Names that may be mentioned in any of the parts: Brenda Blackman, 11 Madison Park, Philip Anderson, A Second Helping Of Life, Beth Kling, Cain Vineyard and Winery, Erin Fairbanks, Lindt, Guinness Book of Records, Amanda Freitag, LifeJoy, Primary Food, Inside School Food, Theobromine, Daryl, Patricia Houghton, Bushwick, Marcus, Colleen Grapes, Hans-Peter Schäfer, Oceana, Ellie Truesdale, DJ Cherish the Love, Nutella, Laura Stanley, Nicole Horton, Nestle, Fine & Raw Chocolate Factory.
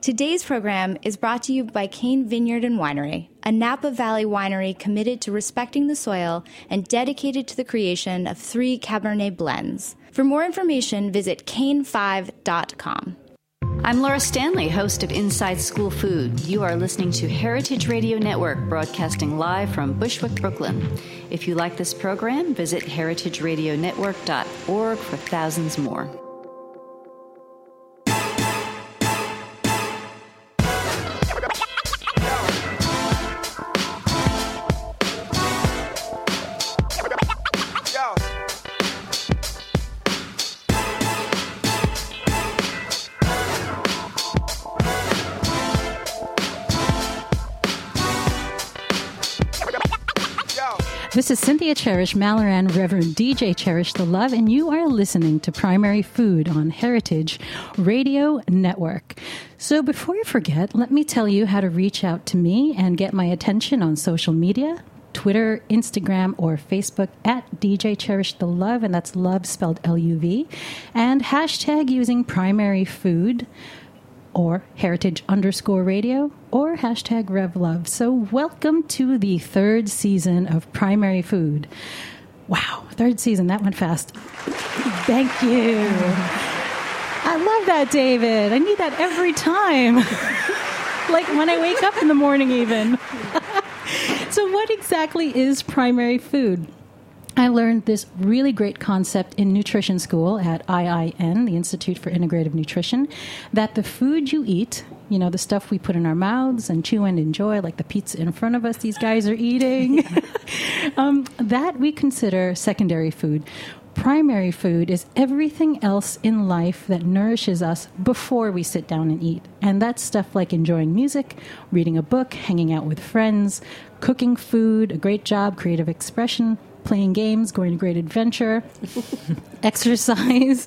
Today's program is brought to you by Cain Vineyard and Winery, a Napa Valley winery committed to respecting the soil and dedicated to the creation of 3 Cabernet blends. For more information, visit Cain5.com. I'm Laura Stanley, host of Inside School Food. You are listening to Heritage Radio Network, broadcasting live from Bushwick, Brooklyn. If you like this program, visit heritageradionetwork.org for thousands more. This is Cynthia Cherish, Malloran, Reverend DJ Cherish the Love, and you are listening to Primary Food on Heritage Radio Network. So before you forget, let me tell you how to reach out to me and get my attention on social media, Twitter, Instagram, or Facebook at DJ Cherish the Love, and that's love spelled L-U-V, and hashtag using Primary Food or Heritage_radio, or #RevLove. So welcome to the 3rd season of Primary Food. Wow, 3rd season, that went fast. Thank you. I love that, David. I need that every time. Like when I wake up in the morning even. So what exactly is Primary Food? I learned this really great concept in nutrition school at IIN, the Institute for Integrative Nutrition, that the food you eat, you know, the stuff we put in our mouths and chew and enjoy, like the pizza in front of us these guys are eating, that we consider secondary food. Primary food is everything else in life that nourishes us before we sit down and eat. And that's stuff like enjoying music, reading a book, hanging out with friends, cooking food, a great job, creative expression, playing games, going to great adventure, exercise,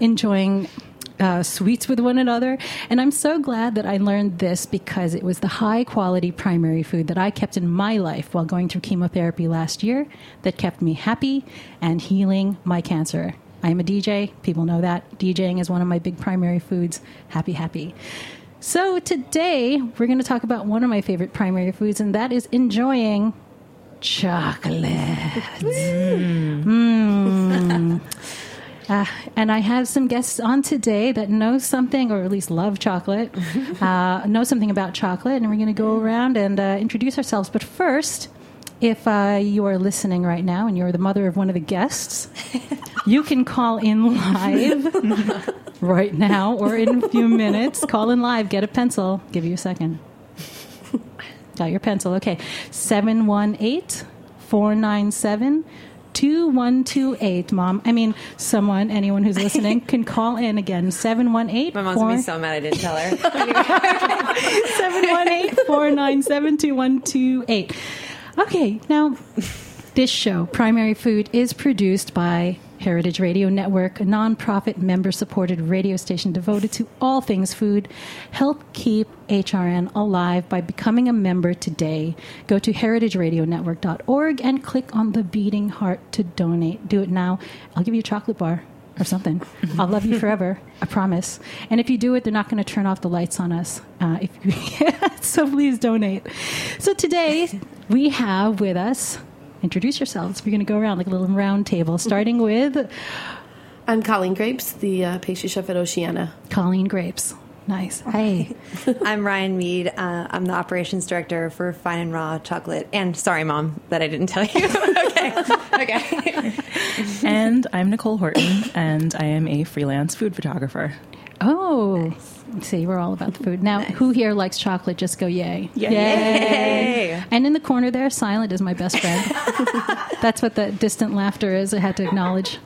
enjoying sweets with one another. And I'm so glad that I learned this because it was the high-quality primary food that I kept in my life while going through chemotherapy last year that kept me happy and healing my cancer. I'm a DJ. People know that. DJing is one of my big primary foods. Happy, happy. So today, we're going to talk about one of my favorite primary foods, and that is enjoying chocolate. And I have some guests on today that know something, or at least love chocolate, know something about chocolate, and we're going to go around and introduce ourselves. But first, if you are listening right now and you're the mother of one of the guests, you can call in live right now or in a few minutes. Call in live, get a pencil, give you a second. Got your pencil. Okay. 718-497-2128. Mom, I mean, someone, anyone who's listening can call in again. 718. My mom's going to be so mad I didn't tell her. 718-497-2128. Okay. Now, this show, Primary Food, is produced by Heritage Radio Network, a nonprofit, member-supported radio station devoted to all things food. Help keep HRN alive by becoming a member today. Go to heritageradionetwork.org and click on the beating heart to donate. Do it now. I'll give you a chocolate bar or something. I'll love you forever. I promise. And if you do it, they're not going to turn off the lights on us. So please donate. So today we have with us... Introduce yourselves. We're going to go around like a little round table, starting with... I'm Colleen Grapes, the pastry chef at Oceana. Colleen Grapes. Nice. Hi. I'm Ryann Mead. I'm the operations director for Fine and Raw Chocolate. And sorry, Mom, that I didn't tell you. Okay. And I'm Nicole Horton, and I am a freelance food photographer. Oh. Nice. See, we're all about the food. Now, nice. Who here likes chocolate? Just go yay. Yay. Yay. And in the corner there, silent is my best friend. That's what the distant laughter is. I had to acknowledge.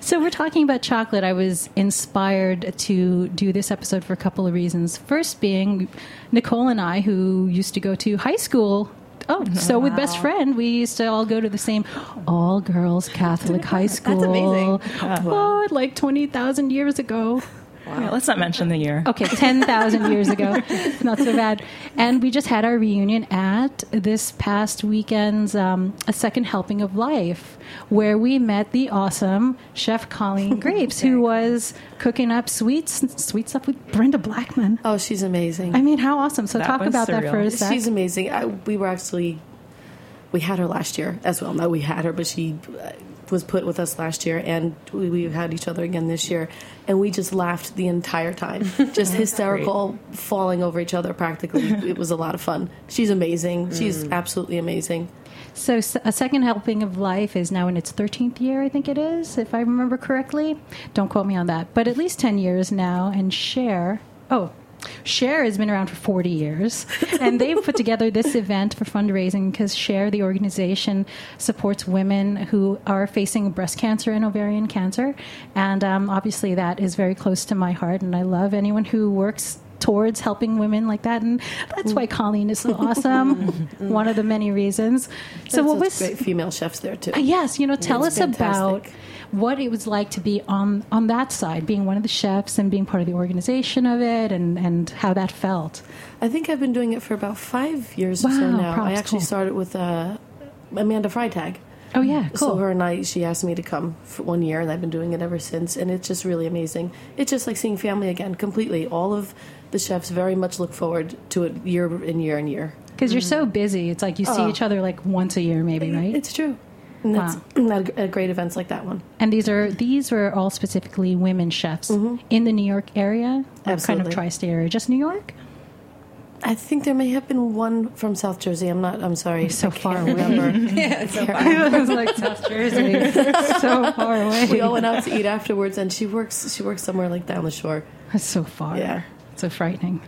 So we're talking about chocolate. I was inspired to do this episode for a couple of reasons. First being Nicole and I, who used to go to high school. Oh, so with best friend, we used to all go to the same all-girls Catholic high school. That's amazing. Oh, like 20,000 years ago. Wow. Yeah, let's not mention the year. Okay, 10,000 years ago. Not so bad. And we just had our reunion at this past weekend's A Second Helping of Life, where we met the awesome chef Colleen Grapes, who was cooking up sweet stuff with Brenda Blackman. Oh, she's amazing. I mean, how awesome. So talk about that for a sec. She's amazing. We had her last year as well. No, we had her, but she was put with us last year, and we had each other again this year, and we just laughed the entire time. Just hysterical, falling over each other practically. It was a lot of fun. She's amazing. She's absolutely amazing. So A Second Helping of Life is now in its 13th year, I think it is, if I remember correctly. Don't quote me on that. But at least 10 years now, and SHARE has been around for 40 years, and they've put together this event for fundraising because SHARE, the organization, supports women who are facing breast cancer and ovarian cancer, and obviously that is very close to my heart, and I love anyone who works towards helping women like that, and that's why Colleen is so awesome. One of the many reasons. So what was great female chefs there too? Yes, tell us about what it was like to be on that side, being one of the chefs and being part of the organization of it, and how that felt. I think I've been doing it for about 5 years or so now. I actually started with Amanda Freitag. Oh, yeah, cool. So her and she asked me to come for 1 year, and I've been doing it ever since, and it's just really amazing. It's just like seeing family again completely. All of the chefs very much look forward to it year and year and year. Because you're so busy. It's like you see each other like once a year maybe, right? It's true. And that's at great events like that one. And these were all specifically women chefs in the New York area? Absolutely. Kind of tri-state area. Just New York? I think there may have been one from South Jersey. I'm sorry. I'm so far away. Yeah, it's so far. I was like, South Jersey. So far away. We all went out to eat afterwards, and she works somewhere like down the shore. That's so far. Yeah. So frightening.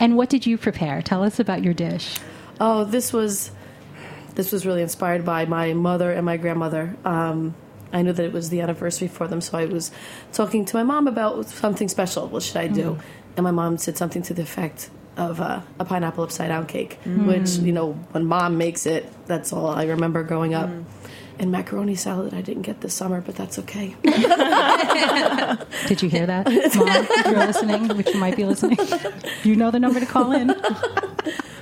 And what did you prepare? Tell us about your dish. Oh, this was really inspired by my mother and my grandmother. I knew that it was the anniversary for them, so I was talking to my mom about something special. What should I do? And my mom said something to the effect of a pineapple upside-down cake, which, when Mom makes it, that's all I remember growing up. And macaroni salad I didn't get this summer, but that's okay. Did you hear that, Mom? If you're listening, which you might be listening, you know the number to call in.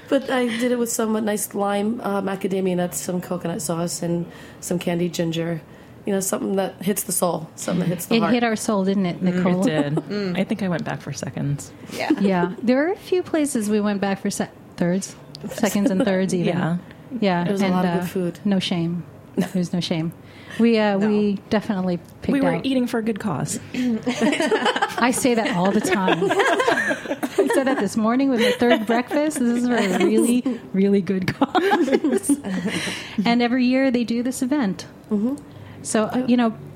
But I did it with some nice lime, macadamia nuts, some coconut sauce, and some candied ginger. Something that hits the soul, something that hits the heart. It hit our soul, didn't it, Nicole? It did. I think I went back for seconds. Yeah. Yeah. There are a few places we went back for thirds, seconds and thirds even. Yeah. Yeah. There was a lot of good food. No shame. There's no shame. We definitely picked out. We were eating for a good cause. I say that all the time. I said that this morning with my third breakfast. This is for a really, really good cause. And every year they do this event. So,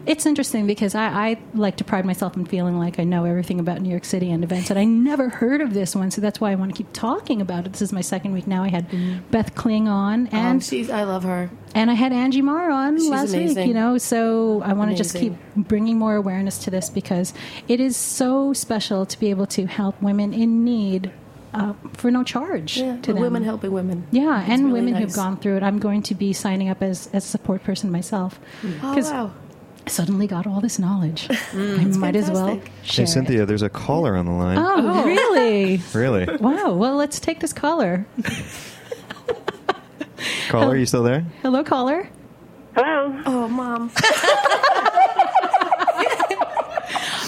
it's interesting because I like to pride myself in feeling like I know everything about New York City and events, and I never heard of this one, so that's why I want to keep talking about it. This is my second week now. I had Beth Kling on. And I love her. And I had Angie Marr on last week, so I want to just keep bringing more awareness to this because it is so special to be able to help women in need for no charge to them. Women helping women. Yeah, it's and really women who've gone through it. I'm going to be signing up as a support person myself. Oh, wow. I suddenly got all this knowledge. I might as well share. Hey, Cynthia, there's a caller on the line. Oh, really? Really? Wow. Well, let's take this caller. Caller, are you still there? Hello, caller. Hello. Oh, Mom.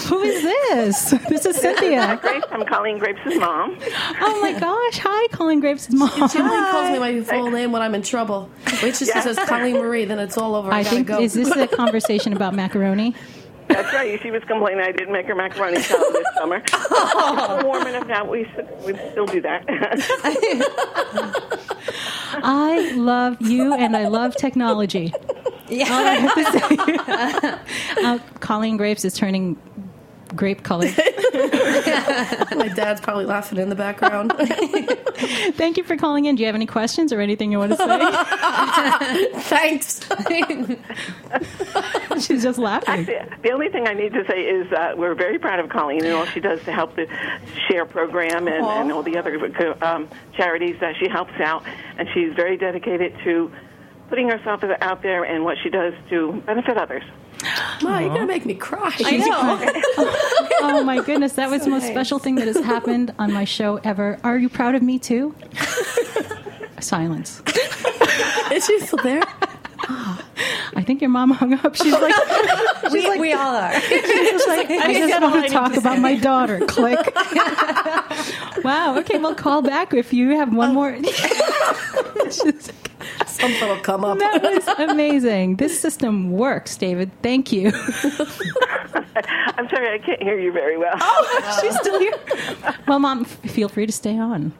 Who is this? This is Cynthia. I'm Colleen Grapes' mom. Oh, my gosh. Hi, Colleen Grapes' mom. She only calls me my full name when I'm in trouble. Which just says Colleen Marie, then it's all over. I think, is this a conversation about macaroni? That's right. She was complaining I didn't make her macaroni salad this summer. It's warm enough now. We still do that. I love you, and I love technology. Yeah. All I have to say. Colleen Grapes is turning grape colored. My dad's probably laughing in the background. Thank you for calling in. Do you have any questions or anything you want to say? Thanks. She's just laughing. Actually, the only thing I need to say is we're very proud of Colleen and all she does to help the SHARE program and all the other charities that she helps out. And she's very dedicated to putting herself out there and what she does to benefit others. Wow, you're going to make me cry. I know. Oh, my goodness. That was so the most special thing that has happened on my show ever. Are you proud of me, too? Silence. Is she still there? Oh, I think your mom hung up. She's like, we all are. She's like, I just want to talk about my daughter. Click. Wow. Okay. Well, call back if you have one more. Something will come up. That was amazing. This system works, David. Thank you. I'm sorry, I can't hear you very well. Oh, she's still here. Well, Mom, feel free to stay on.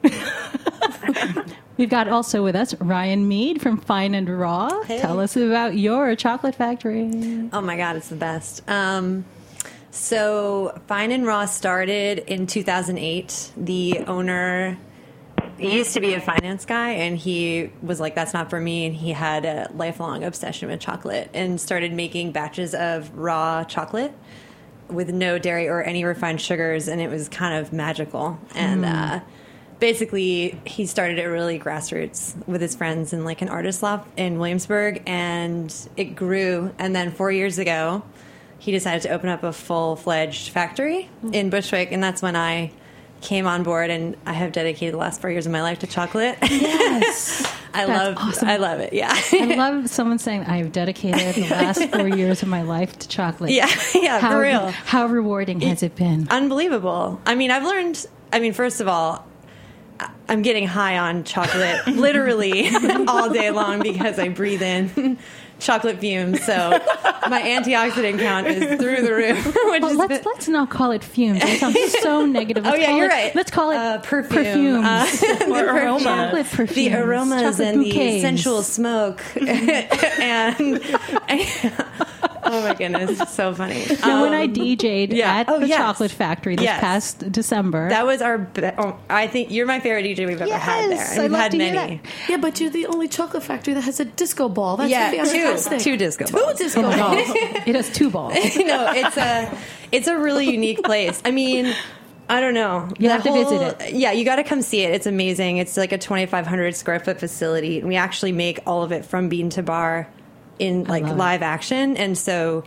We've got also with us Ryann Mead from Fine and Raw. Hey. Tell us about your chocolate factory. Oh, my God, it's the best. So Fine and Raw started in 2008. The owner... He used to be a finance guy, and he was like, that's not for me, and he had a lifelong obsession with chocolate and started making batches of raw chocolate with no dairy or any refined sugars, and it was kind of magical. And basically, he started it really grassroots with his friends in like an artist loft in Williamsburg, and it grew. And then 4 years ago, he decided to open up a full-fledged factory in Bushwick, and that's when I... came on board, and I have dedicated the last 4 years of my life to chocolate. Yes. Awesome. I love it. Yeah. I love someone saying I have dedicated the last 4 years of my life to chocolate. Yeah. Yeah. For real. How rewarding has it been? Unbelievable. I mean, I've learned, first of all, I'm getting high on chocolate literally all day long because I breathe in chocolate fumes, so my antioxidant count is through the roof. Let's not call it fumes. It sounds so negative. Let's right. Let's call it perfumes. Or aroma. Chocolate perfumes. The aromas chocolate and bouquets. The sensual smoke. and oh, my goodness. It's so funny. Now, when I DJ'd at the Chocolate Factory this past December. That was our I think you're my favorite DJ we've ever had there. And we've had many. Yeah, but you're the only chocolate factory that has a disco ball. That's fantastic. Two disco balls. It has two balls. No, it's a really unique place. I mean... I don't know. You'll have to visit it. Yeah, you got to come see it. It's amazing. It's like a 2,500 square foot facility, and we actually make all of it from bean to bar in like live action. And so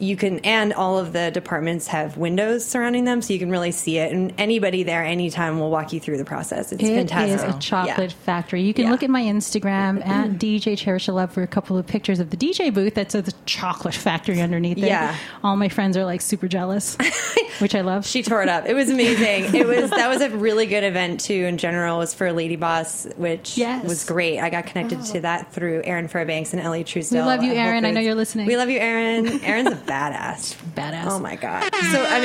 you can, and all of the departments have windows surrounding them, so you can really see it. And anybody there, anytime, will walk you through the process. It's fantastic. It is a chocolate factory. You can look at my Instagram at DJ Cherish the Love for a couple of pictures of the DJ booth that says Chocolate Factory underneath it. Yeah. All my friends are like super jealous, which I love. She tore it up. It was amazing. That was a really good event too. In general, it was for Lady Boss, which was great. I got connected to that through Erin Fairbanks and Ellie Truesdale. We love you, Erin. I know you're listening. We love you, Erin. Erin's a badass. Oh my God. So I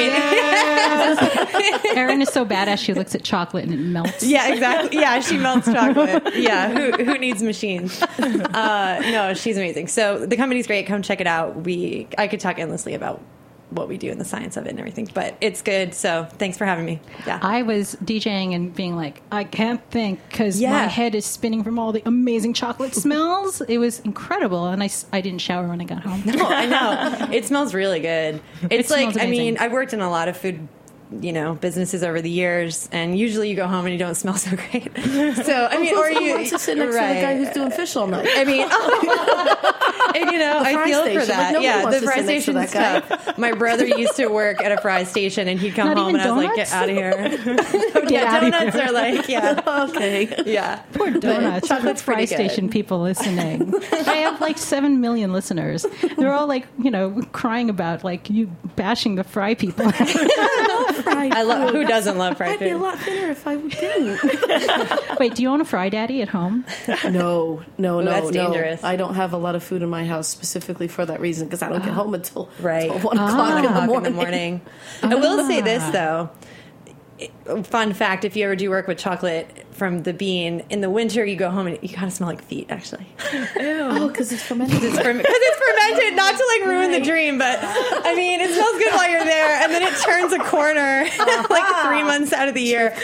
mean, Erin is so badass she looks at chocolate and it melts. Yeah, exactly. Yeah, she melts chocolate. Yeah, who needs machines? No, she's amazing. So the company's great. Come check it out. I could talk endlessly about what we do and the science of it and everything, but it's good. So thanks for having me. Yeah, I was DJing and being like, I can't think because my head is spinning from all the amazing chocolate smells. It was incredible, and I didn't shower when I got home. No, I know. It smells really good. It's like, I mean, I've worked in a lot of food, businesses over the years, and usually you go home and you don't smell so great. So I mean, or you want to sit next to the guy who's doing fish all night. I mean, and I feel for that. Like, the fry station stuff. My brother used to work at a fry station, and he'd come home, and I was like, "Get out of here!" Donuts are like, okay, poor donuts. Chocolate fry station people listening. I have like 7 million listeners. They're all like, crying about like you bashing the fry people. I love. Who doesn't love fried food? I'd be a lot thinner if I didn't. Wait, do you own a fry daddy at home? No. That's dangerous. I don't have a lot of food in my house specifically for that reason because I don't get home until 1 o'clock in the morning. I will say this though. Fun fact, if you ever do work with chocolate from the bean, in the winter you go home and you kind of smell like feet, actually. Ew. Oh, because it's fermented. It's fermented, not to like ruin the dream, but I mean, it smells good while you're there, and then it turns a corner like 3 months out of the year.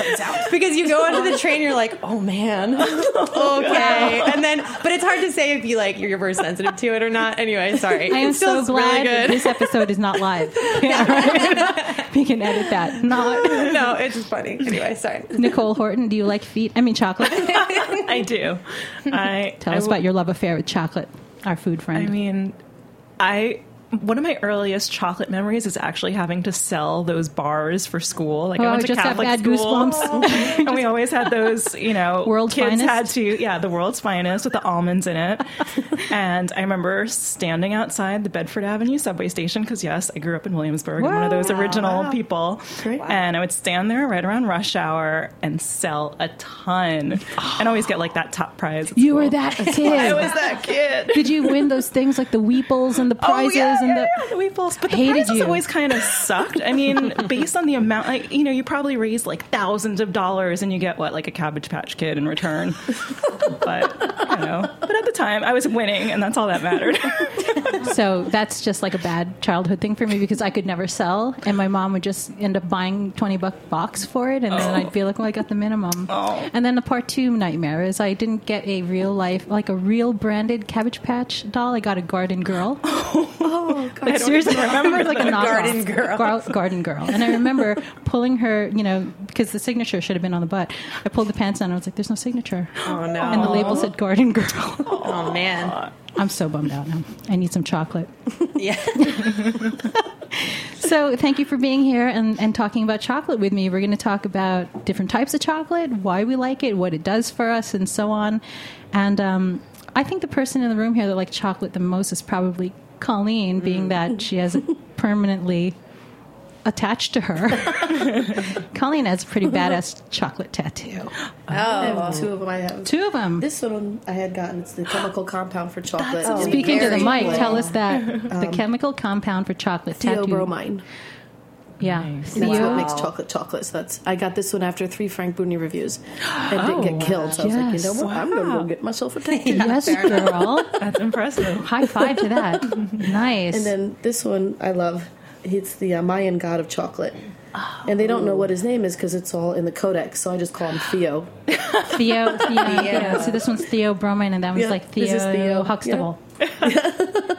Because you go onto the train, you're like, oh man, okay. And then, but it's hard to say if you like, you're very sensitive to it or not. Anyway, sorry. I am so glad that this episode is not live. Yeah, right? We can edit that. No, it's just funny. Anyway, sorry. Nicole Horton, do you like feet? I mean, chocolate. I do. Tell us about your love affair with chocolate, our food friend. I mean, I one of my earliest chocolate memories is actually having to sell those bars for school. Like, I went to Catholic school, and we always had those, you know, the world's finest with the almonds in it. And I remember standing outside the Bedford Avenue subway station, because yes, I grew up in Williamsburg, and one of those original people. Great. And I would stand there right around rush hour and sell a ton, and always get like that top prize. You were that kid. I was that kid. Did you win those things like the Weeples and the prizes? The Weeples, but the prizes always kind of sucked. I mean, based on the amount, like, you know, you probably raise like thousands of dollars, and you get what, like a Cabbage Patch Kid in return. But you know, but at the time, I was winning, and that's all that mattered. So that's just like a bad childhood thing for me, because I could never sell, and my mom would just end up buying $20 box for it, and then I'd be like, well, I got the minimum. Oh. And then the part two nightmare is I didn't get a real life, like a real branded Cabbage Patch doll. I got a Garden Girl. Oh, God. Like, seriously, I remember like a Garden Girl. Garden Girl. And I remember pulling her, you know, because the signature should have been on the butt. I pulled the pants down, and I was like, there's no signature. Oh, no. And the label said Garden Girl. Oh, man. I'm so bummed out now. I need some chocolate. Yeah. So thank you for being here and talking about chocolate with me. We're going to talk about different types of chocolate, why we like it, what it does for us, and so on. And I think the person in the room here that likes chocolate the most is probably Colleen, being that she has it permanently attached to her. Colleen has a pretty badass chocolate tattoo. Oh, I have two of them. This one I had gotten. It's the chemical compound for chocolate. Speaking to the mic, tell us that. The chemical compound for chocolate tattoo. Theobromine. Yeah. Nice. That's what makes chocolate. So that's, I got this one after 3 Frank Booney reviews and didn't get killed. So I was like, you know what? I'm going to go get myself a tattoo. Yes, girl. That's impressive. High five to that. Nice. And then this one I love. It's the Mayan god of chocolate. Oh. And they don't know what his name is because it's all in the codex. So I just call him Theo. Theo. So this one's Theobromine, and that one's like Theo Huxtable. Yeah.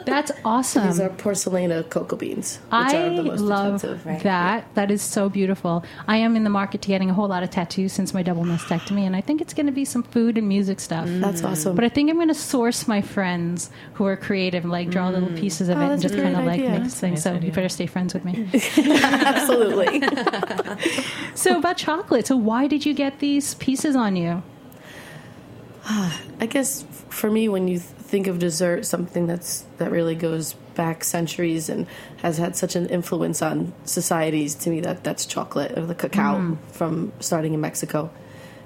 That's awesome. These are porcelana cocoa beans, which are the most expensive. Right? That. Yeah. That is so beautiful. I am in the market to getting a whole lot of tattoos since my double mastectomy, and I think it's going to be some food and music stuff. That's awesome. But I think I'm going to source my friends who are creative, like draw little pieces of it and just kind of like make things. So you better stay friends with me. Absolutely. So about chocolate. So why did you get these pieces on you? I guess for me, when you think of dessert, something that really goes back centuries and has had such an influence on societies, to me that's chocolate, or the cacao from starting in Mexico.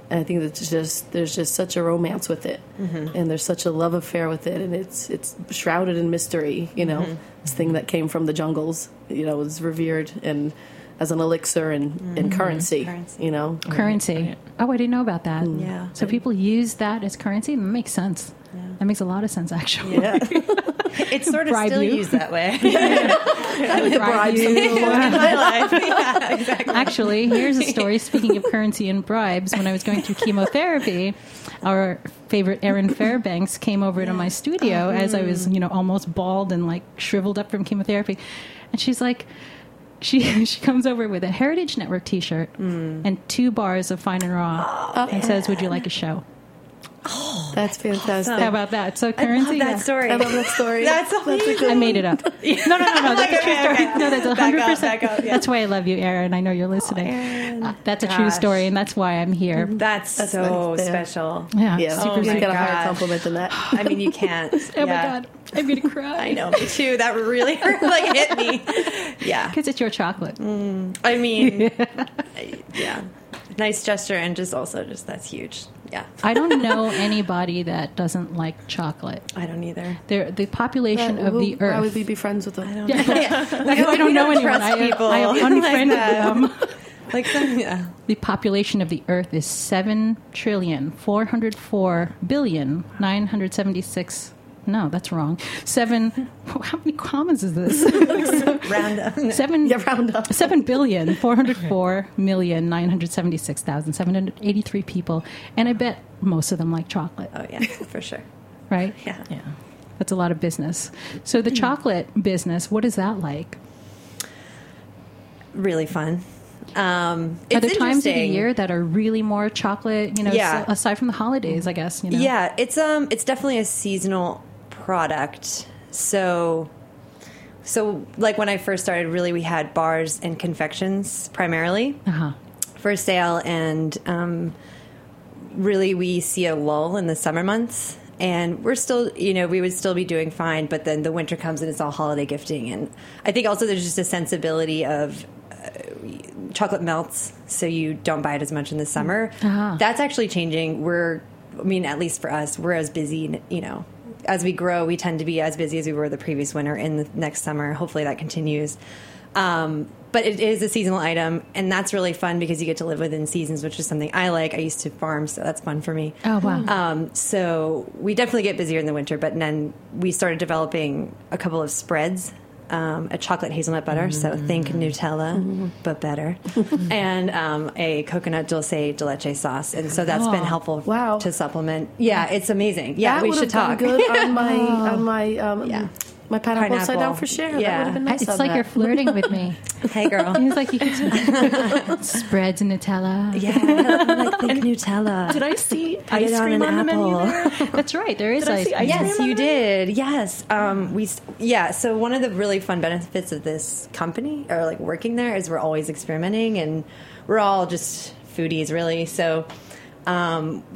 And I think that's just, there's just such a romance with it, and there's such a love affair with it, and it's shrouded in mystery. You know, this thing that came from the jungles, you know, was revered and as an elixir and currency, you know. Currency. Oh, I didn't know about that. Yeah. So people use that as currency? That makes sense. Yeah. That makes a lot of sense, actually. Yeah. It's sort of still used that way. Bribe you in my life. Yeah, exactly. Actually, here's a story. Speaking of currency and bribes, when I was going through chemotherapy, our favorite Erin Fairbanks came over to my studio as I was, you know, almost bald and like shriveled up from chemotherapy. And she's like, She comes over with a Heritage Network T-shirt and 2 bars of Fine and Raw and says, "Would you like a show?" Oh, that's fantastic! How about that? So currency. I love that story. That's amazing. I made it up. No. That's a true story. No, that's 100%. That's why I love you, Erin. I know you're listening. That's a true story, and that's why I'm here. That's so special. Yeah. You can get a higher compliment than that. I mean, you can't. My God, I'm gonna cry. I know, me too. That really hurt. Like, hit me. Yeah. Because it's your chocolate. I mean, yeah. Nice gesture, and just that's huge. Yeah. I don't know anybody that doesn't like chocolate. I don't either. They're the population of the earth. Why would we be friends with them? I don't know. I don't know anyone. I am unfriended with them. The population of the earth is 7,404,976,000,000. No, that's wrong. 7. How many commas is this? Round up. 7,404,976,783 people, and I bet most of them like chocolate. Oh yeah, for sure. Right? Yeah. That's a lot of business. So the chocolate business, what is that like? Really fun. Are there times of the year that are really more chocolate? You know, aside from the holidays, I guess. You know? Yeah, it's definitely a seasonal product. So So, like, when I first started, really, we had bars and confections primarily for sale. And really, we see a lull in the summer months. And we're still, you know, we would still be doing fine. But then the winter comes and it's all holiday gifting. And I think also there's just a sensibility of chocolate melts, so you don't buy it as much in the summer. That's actually changing. We're, I mean, at least for us, we're as busy, you know. As we grow, we tend to be as busy as we were the previous winter in the next summer. Hopefully that continues. But it is a seasonal item, and that's really fun because you get to live within seasons, which is something I like. I used to farm, so that's fun for me. Oh, wow. So we definitely get busier in the winter, but then we started developing a couple of spreads, a chocolate hazelnut butter, so think Nutella, but better, and a coconut dulce de leche sauce. And so that's been helpful to supplement. Yeah, it's amazing. Yeah, that we should talk. That would have been good on my my pineapple upside down for share. Yeah. That would have been nice. It's like that. You're flirting with me. Hey, girl. It's like you can spreads and Nutella. Yeah, I like think Nutella. Did I see ice cream on the menu there? That's right. There is ice cream. Yes, you did. Yes. So one of the really fun benefits of this company, or like working there, is we're always experimenting, and we're all just foodies, really. So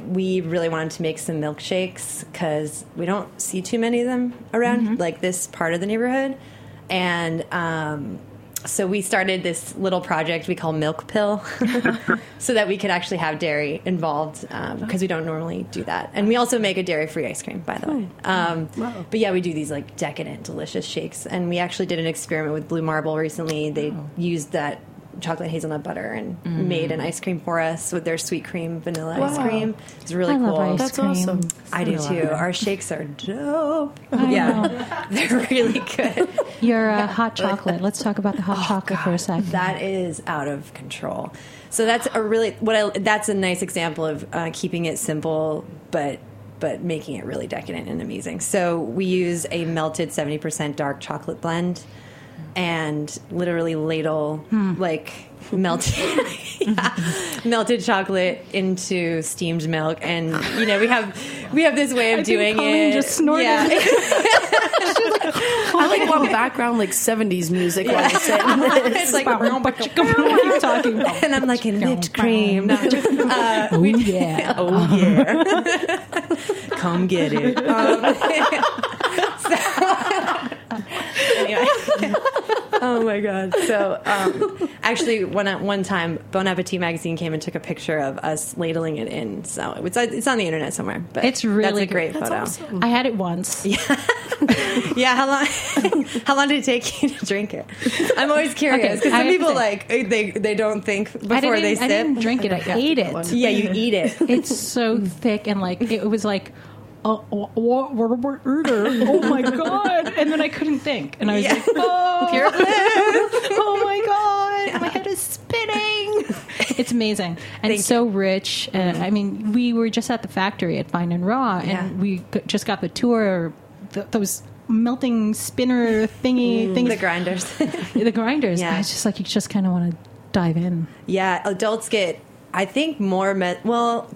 we really wanted to make some milkshakes because we don't see too many of them around, like this part of the neighborhood. And so we started this little project we call Milk Pill so that we could actually have dairy involved because we don't normally do that. And we also make a dairy-free ice cream, by the way. But yeah, we do these like decadent, delicious shakes. And we actually did an experiment with Blue Marble recently. They used that chocolate hazelnut butter and made an ice cream for us with their sweet cream vanilla ice cream. It's really cool. Ice That's cream. Awesome. I do too. Our shakes are dope. Yeah, they're really good. Your hot chocolate. Let's talk about the hot chocolate for a second. That is out of control. So that's a really that's a nice example of keeping it simple, but making it really decadent and amazing. So we use a melted 70% dark chocolate blend. And literally ladle like melted melted chocolate into steamed milk, and you know we have this way of doing Colleen it. Just snorted. Yeah. I like want background like 70s music while I say it's like you talking about? And I'm like in whipped cream. Oh yeah, oh yeah. Come get it. Anyway. Oh my God. So actually one time Bon Appetit magazine came and took a picture of us ladling it in. So it's on the internet somewhere, but it's really that's a great photo. Awesome. I had it once. Yeah. How long did it take you to drink it? I'm always curious because some people like they don't think before they sip. I didn't drink it. I ate it. Yeah, you eat it. It's so thick and like it was like oh my God. And then I couldn't think. And I was like, oh my God. Yeah. My head is spinning. It's amazing. And it's so rich. And I mean, we were just at the factory at Fine and Raw, and we just got the tour, those melting spinner things. The grinders. The grinders. Yeah. And it's just like, you just kind of want to dive in. Yeah. Adults get, I think more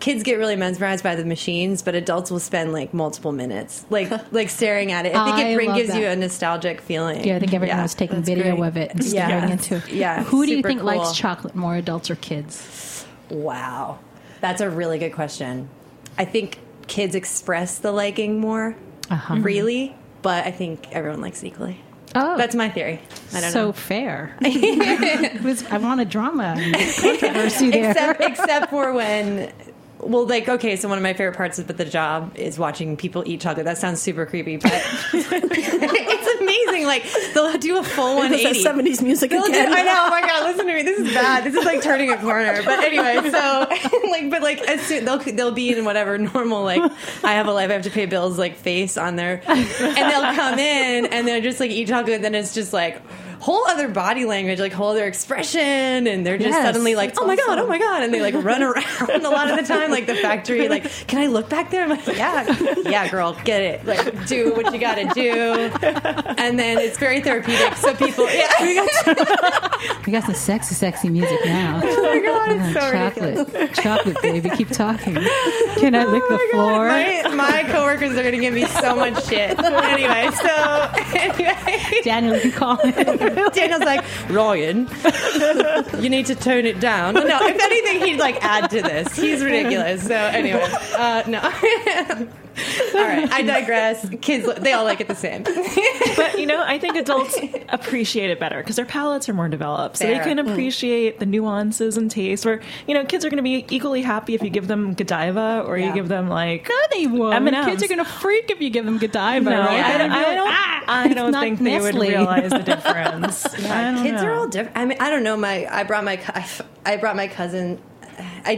kids get really mesmerized by the machines, but adults will spend like multiple minutes, like staring at it. I think it gives you a nostalgic feeling. Yeah, I think everyone was taking video of it and staring into it. Yeah, who do you think likes chocolate more, adults or kids? Wow, that's a really good question. I think kids express the liking more, really, but I think everyone likes it equally. Oh, that's my theory. I don't know. So fair. I want a drama and controversy there. Except for when, so one of my favorite parts about the job is watching people eat chocolate. That sounds super creepy, but it's amazing. Like they'll do a full 180. 70s music again. I know. Oh my God, listen to me. This is bad. This is like turning a corner. But anyway, so as soon they'll be in whatever normal I have a life, I have to pay bills face on there, and they'll come in and they're just eat chocolate. And then it's just whole other body language, whole other expression, and they're just suddenly oh my God, oh my God, and they run around a lot of the time, the factory, can I look back there? I'm yeah, girl, get it, do what you gotta do, And then it's very therapeutic. So people, we got some sexy music now. Oh my God, it's so ridiculous. Chocolate, baby, keep talking. Can I lick the floor? God, my coworkers are going to give me so much shit. Anyway. Daniel, you can call him. Daniel's like, Ryan, you need to tone it down. No, if anything, he'd like add to this. He's ridiculous. So anyway, all right, I digress. Kids, they all like it the same. But, I think adults appreciate it better because their palates are more developed. So they can appreciate the nuances and taste where, kids are going to be equally happy if you give them Godiva or you give them, M&Ms. Kids are going to freak if you give them Godiva, right? I don't think they would realize the difference. Kids are all different. I mean, I don't know. I brought my cousin... I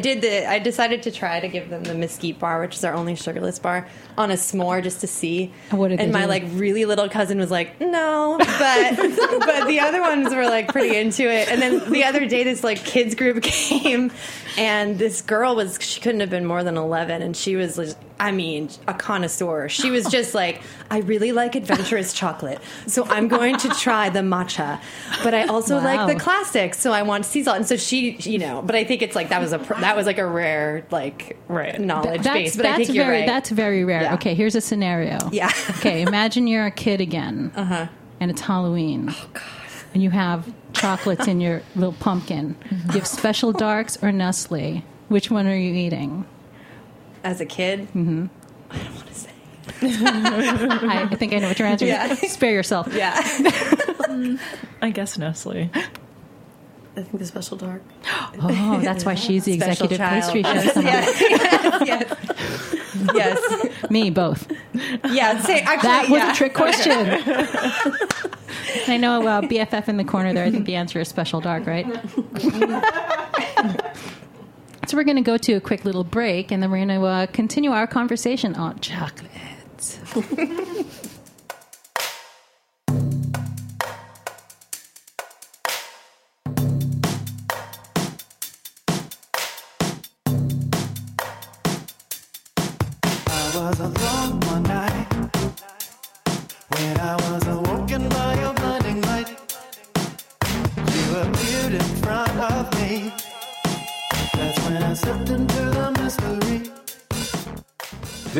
decided to try to give them the mesquite bar, which is our only sugarless bar, on a s'more just to see. And my really little cousin was like, no, but the other ones were pretty into it. And then the other day, this kids group came, and this girl she couldn't have been more than 11, and she was a connoisseur. She was just I really like adventurous chocolate, so I'm going to try the matcha, but I also like the classics, so I want sea salt. And so she, but I think it's that was a rare knowledge base. But I think you're right. That's very rare. Yeah. Okay, here's a scenario. Yeah. Okay, imagine you're a kid again, and it's Halloween. Oh God. And you have chocolates in your little pumpkin. Mm-hmm. You have Special Darks or Nestle. Which one are you eating? As a kid? Mm-hmm. I don't want to say. I think I know what your answer is. Spare yourself. Yeah. I guess Nestle. I think the Special Dark. Oh, that's why she's the special executive pastry chef. Yes. Me, both. Yeah. That was a trick question. Okay. I know BFF in the corner there. I think the answer is Special Dark, right? So we're going to go to a quick little break, and then we're going to continue our conversation on chocolate.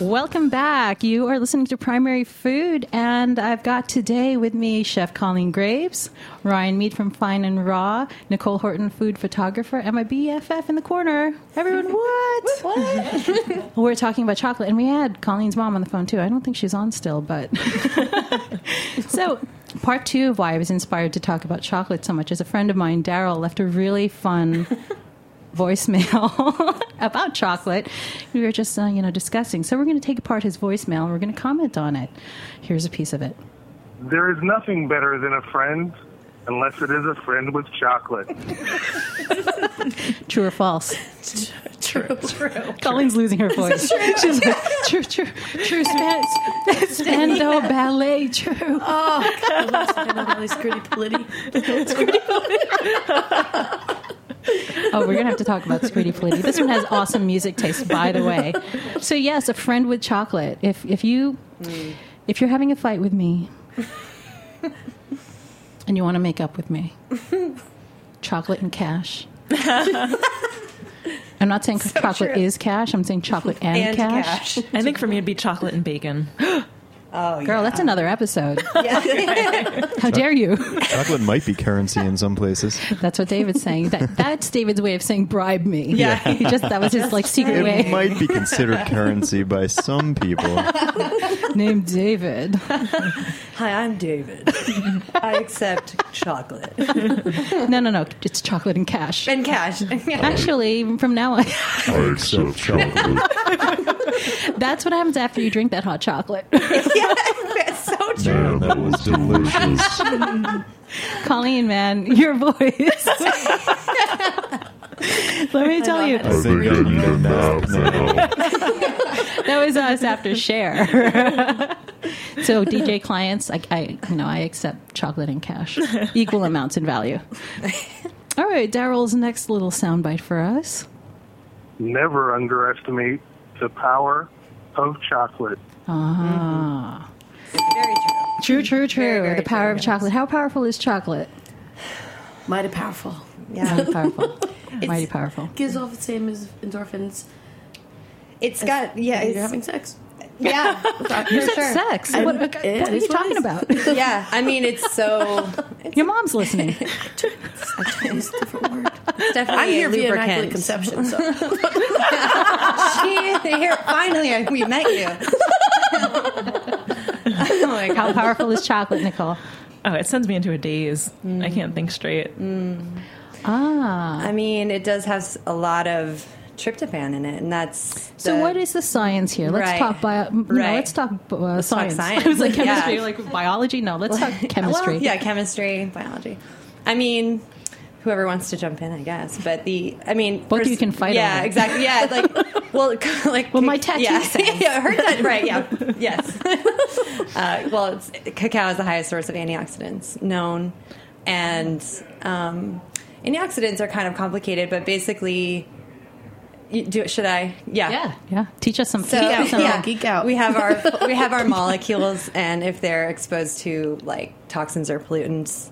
Welcome back. You are listening to Primary Food, and I've got today with me Chef Colleen Grapes, Ryann Mead from Fine and Raw, Nicole Horton, food photographer, and my BFF in the corner. Everyone, what? What? We're talking about chocolate, and we had Colleen's mom on the phone, too. I don't think she's on still, but... So... Part 2 of why I was inspired to talk about chocolate so much is a friend of mine, Daryl, left a really fun voicemail about chocolate. We were just, discussing. So we're going to take apart his voicemail and we're going to comment on it. Here's a piece of it. There is nothing better than a friend unless it is a friend with chocolate. True or false? True. Colleen's losing her voice. True. She's like, true, Spando ballet, true. Oh, God. Spando ballet, skritty politty. Oh, we're going to have to talk about Skritty Politty. This one has awesome music taste, by the way. So, yes, a friend with chocolate. If you're having a fight with me and you want to make up with me, chocolate and cash. I'm not saying so chocolate is cash. I'm saying chocolate and cash. I think for me it'd be chocolate and bacon. Oh, girl, that's another episode. How dare you? Chocolate might be currency in some places. That's what David's saying. That's David's way of saying bribe me. Yeah. That was his secret way. It might be considered currency by some people. Named David. Hi, I'm David. I accept chocolate. No. It's chocolate and cash. And cash. Actually, from now on. I accept chocolate. That's what happens after you drink that hot chocolate. Yeah, that's so true. Man, that was delicious. Colleen, man, your voice. Let me tell you. I think I need a nap now. That was us after Share. So DJ clients, I accept chocolate and cash, equal amounts in value. All right, Daryl's next little soundbite for us. Never underestimate the power of chocolate. Ah. Mm-hmm. Very true. True. Very, very the power true, of yes. chocolate. How powerful is chocolate? Mighty powerful. Yeah. Mighty powerful. Mighty powerful. Gives off the same as endorphins. It's got, yeah. You're having sex. Yeah. You said sure. sex. What are you talking about? Yeah. I mean, it's so... Your mom's listening. I use a different word. It's definitely I'm here via immaculate conception. So. Finally, we met you. Oh my God. How powerful is chocolate, Nicole? Oh, it sends me into a daze. Mm. I can't think straight. Mm. Ah. I mean, it does have a lot of... tryptophan in it, and that's so. What is the science here? Let's talk bio. Right. No, let's talk science. I was like chemistry, like biology. No, let's talk chemistry. Well, yeah, chemistry, biology. I mean, whoever wants to jump in, I guess. But both you can fight. Yeah, exactly. Yeah, my tattoo says. Yeah, her tattoo. Right. Yeah. Yes. Cacao is the highest source of antioxidants known, and antioxidants are kind of complicated, but basically. Should I? Yeah. Yeah. Teach us some. Geek out. We have our molecules, and if they're exposed to toxins or pollutants,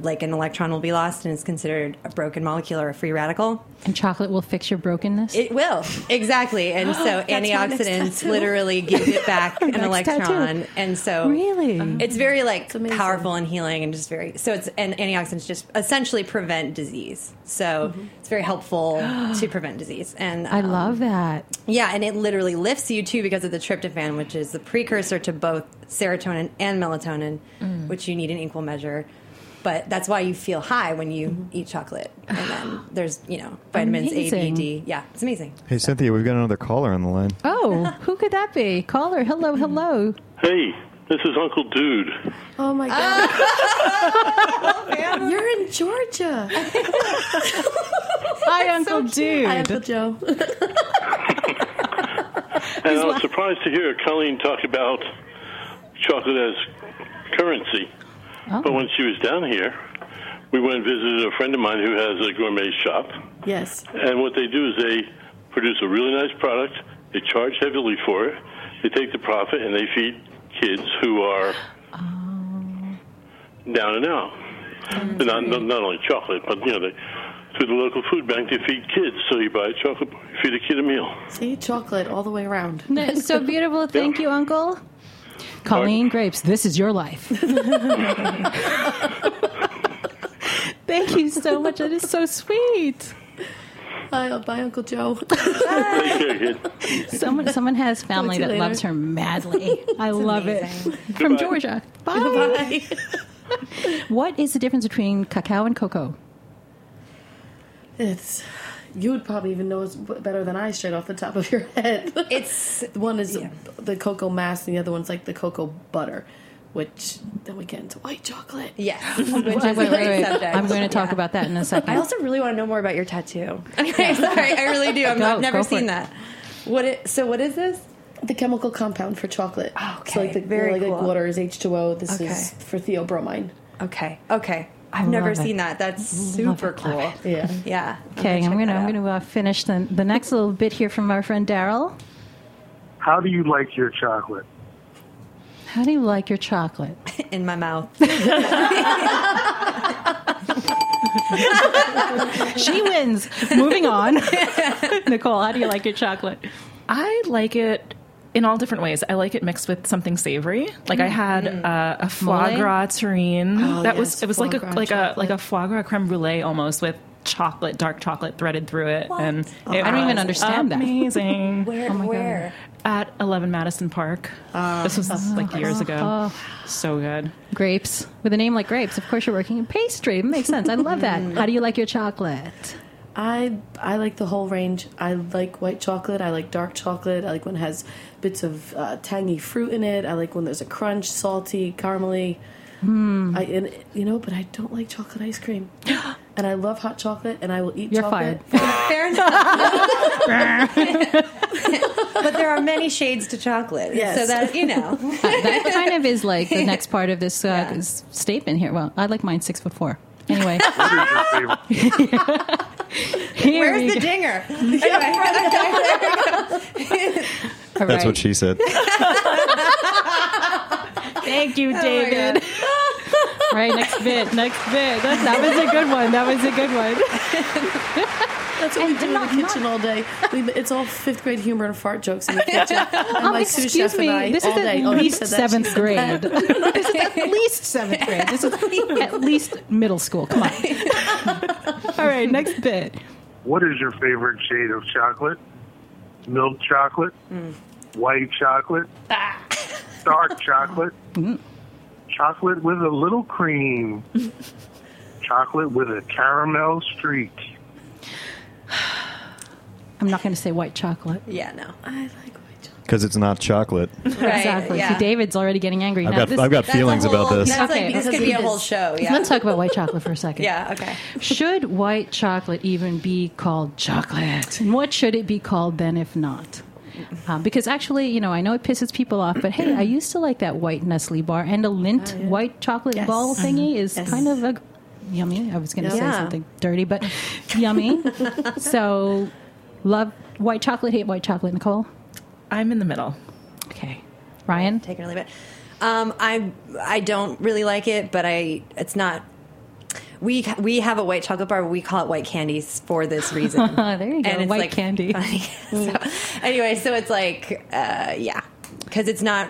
an electron will be lost, and it's considered a broken molecule or a free radical. And chocolate will fix your brokenness. It will, exactly. And so antioxidants literally give it back an electron, and so really, it's very it's powerful and healing, and just very. So it's and antioxidants just essentially prevent disease. So it's very helpful to prevent disease. And I love that. Yeah, and it literally lifts you too because of the tryptophan, which is the precursor to both serotonin and melatonin, which you need in equal measure. But that's why you feel high when you eat chocolate. And then there's, vitamins amazing. A, B, D. Yeah, it's amazing. Hey, Cynthia, we've got another caller on the line. Oh, who could that be? Caller, hello. Hey, this is Uncle Dude. Oh, my God. You're in Georgia. Hi, Uncle Dude. Hi, Uncle Joe. And I was surprised to hear Colleen talk about chocolate as currency. Oh. But when she was down here, we went and visited a friend of mine who has a gourmet shop. Yes. And what they do is they produce a really nice product. They charge heavily for it. They take the profit, and they feed kids who are down and out. Mm-hmm. Not only chocolate, but, through the local food bank, they feed kids. So you buy a chocolate, you feed a kid a meal. See, chocolate all the way around. That's so beautiful. Thank you, Uncle. Colleen Grapes, this is your life. Thank you so much. That is so sweet. Bye, Uncle Joe. Someone has family that loves her madly. I love it. From Georgia. Bye. What is the difference between cacao and cocoa? You would probably even know it better than I straight off the top of your head. It's one is the cocoa mass and the other one's the cocoa butter, which then we get into white chocolate. Yes. Wait. I'm going to talk about that in a second. I also really want to know more about your tattoo. Okay, sorry. I really do. I've never seen that. What is this? The chemical compound for chocolate. Oh, okay. So very cool. Water is H2O. This is for theobromine. Okay. I've never seen that. That's super cool. Yeah. Okay, I'm gonna finish the next little bit here from our friend Daryl. How do you like your chocolate? How do you like your chocolate? In my mouth. She wins. Moving on. Nicole, how do you like your chocolate? I like it in all different ways. I like it mixed with something savory. Like I had a foie gras terrine. Oh, that was, it was like a foie gras creme brulee almost with chocolate, dark chocolate threaded through it. What? And I don't even understand amazing. That. Amazing. Where? At 11 Madison Park. This was like years ago. So good. Grapes. With a name like Grapes, of course you're working in pastry. It makes sense. I love that. How do you like your chocolate? I like the whole range. I like white chocolate. I like dark chocolate. I like when it has bits of tangy fruit in it. I like when there's a crunch, salty, caramely. But I don't like chocolate ice cream. And I love hot chocolate, and I will eat chocolate. You're fired. Fair enough. But there are many shades to chocolate. Yes. So that, you know. That kind of is like the next part of this statement here. Well, I like mine 6'4". Anyway. What is your favorite? Where's the dinger? Anyway. All right. That's what she said. Thank you, David. Oh right, next bit. That was a good one. That's what we do in the kitchen all day. It's all fifth grade humor and fart jokes in the kitchen. My sous chef and I all day. This is at least seventh grade. This is at least middle school. Come on. All right, next bit. What is your favorite shade of chocolate? Milk chocolate? White chocolate? Dark chocolate? Chocolate with a little cream. Chocolate with a caramel streak. I'm not going to say white chocolate. Yeah, no. I like white chocolate. Because it's not chocolate. Right, exactly. Yeah. See, David's already getting angry now. I've got feelings about this. This could be a whole show. Yeah. Let's talk about white chocolate for a second. Yeah, okay. Should white chocolate even be called chocolate? And what should it be called then if not? Because actually, I know it pisses people off, but hey, I used to like that white Nestle bar, and a Lindt white chocolate ball thingy is kind of a yummy. I was going to say something dirty, but yummy. So, love white chocolate, hate white chocolate. Nicole? I'm in the middle. Okay. Ryan? Take it or leave it. I don't really like it, but it's not. We have a white chocolate bar. We call it white candies for this reason. There you go, and it's white candy. Funny. So it's like, because it's not.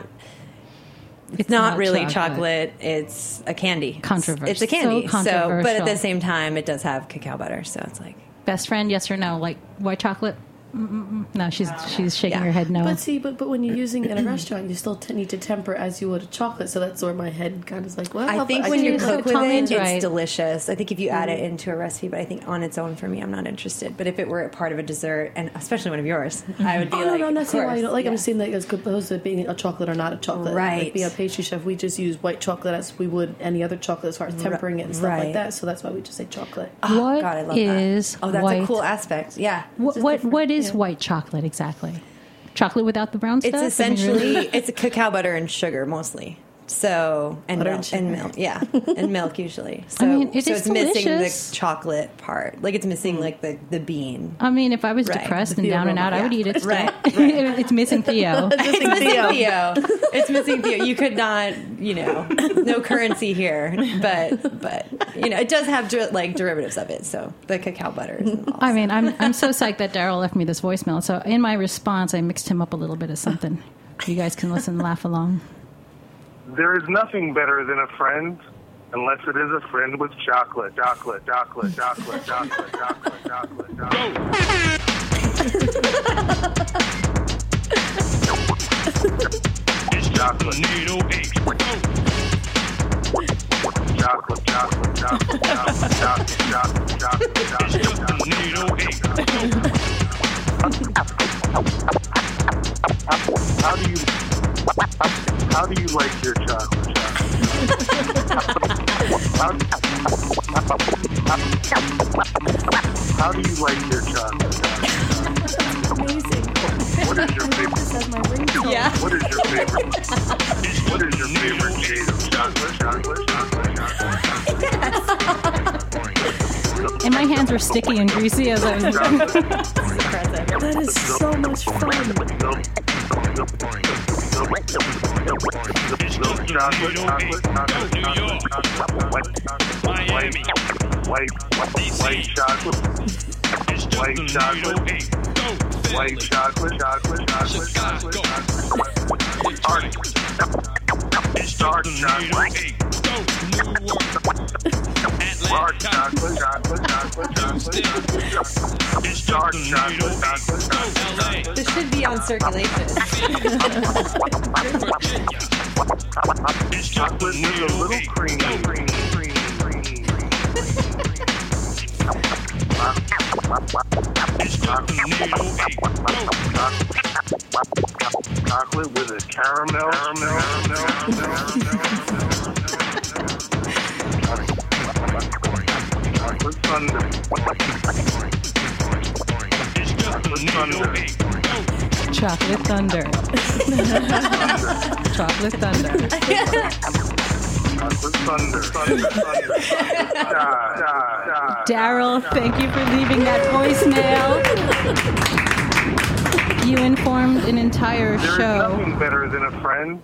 It's not really chocolate. It's a candy. Controversial. It's a candy. So, but at the same time, it does have cacao butter. So it's like best friend. Yes or no? Like white chocolate. No, she's shaking her head no. But see, but when you're using it in a restaurant, you still need to temper as you would a chocolate. So that's where my head kind of is like, well, I think when you cook with it, it's delicious. I think if you add it into a recipe, but I think on its own for me, I'm not interested. But if it were a part of a dessert, and especially one of yours, I would be like, no, that's why I don't like. I'm saying that as opposed to being a chocolate or not a chocolate. Right. Like being a pastry chef, we just use white chocolate as we would any other chocolate as far as tempering it and stuff like that. So that's why we just say chocolate. Oh, what God, I love is that. Oh, that's a cool aspect. Yeah. What is white chocolate exactly? Chocolate without the brown stuff? It's essentially it's a cacao butter and sugar mostly. So and milk, and milk usually. So it's missing the chocolate part. Like it's missing like the bean. I mean, if I was depressed and down and out, I would eat it. Right, it's missing Theo. It's missing Theo. You could not, no currency here. But it does have derivatives of it. So the cacao butter is involved. I mean, I'm so psyched that Daryl left me this voicemail. So in my response, I mixed him up a little bit of something. You guys can listen and laugh along. There is nothing better than a friend, unless it is a friend with chocolate. It's chocolate. Needle eggs. How do you like your chocolate? How do you like your chocolate? Amazing. What is your favorite? Yeah. What is your favorite shade of chocolate? And my hands were sticky and greasy as I was. That is so much fun. Chocolate, white chocolate, It's just white chocolate. White chocolate. Chocolate. Dark chocolate. Dark chocolate. It's dark chocolate. This should be on circulation. It's chocolate with a little cream. Chocolate with a caramel. Chocolate thunder. Chocolate thunder. Chocolate thunder. Daryl, thank you for leaving that voicemail. You informed an entire show. There is nothing better than a friend.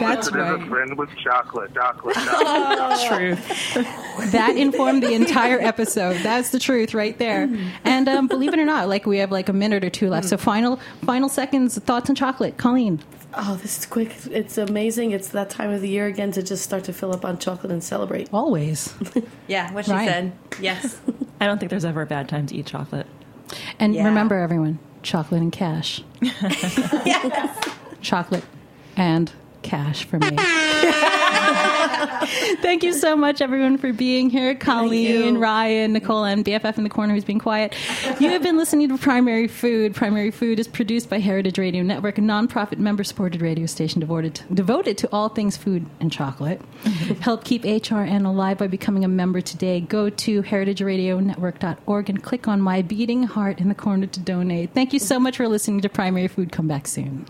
That's right. A friend with chocolate. Truth. That informed the entire episode. That's the truth right there. And believe it or not, we have a minute or two left. So final seconds, thoughts on chocolate. Colleen. Oh, this is quick. It's amazing. It's that time of the year again to just start to fill up on chocolate and celebrate. Always. Yeah, what she Ryan. Said. Yes. I don't think there's ever a bad time to eat chocolate. And remember, everyone, chocolate and cash. Yes. Chocolate and cash for me. Thank you so much, everyone, for being here. Colleen, Ryan, Nicole, and BFF in the corner who's being quiet. You have been listening to Primary Food. Primary Food is produced by Heritage Radio Network, a nonprofit, member-supported radio station devoted to all things food and chocolate. Help keep HRN alive by becoming a member today. Go to heritageradionetwork.org and click on My Beating Heart in the corner to donate. Thank you so much for listening to Primary Food. Come back soon.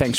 Thanks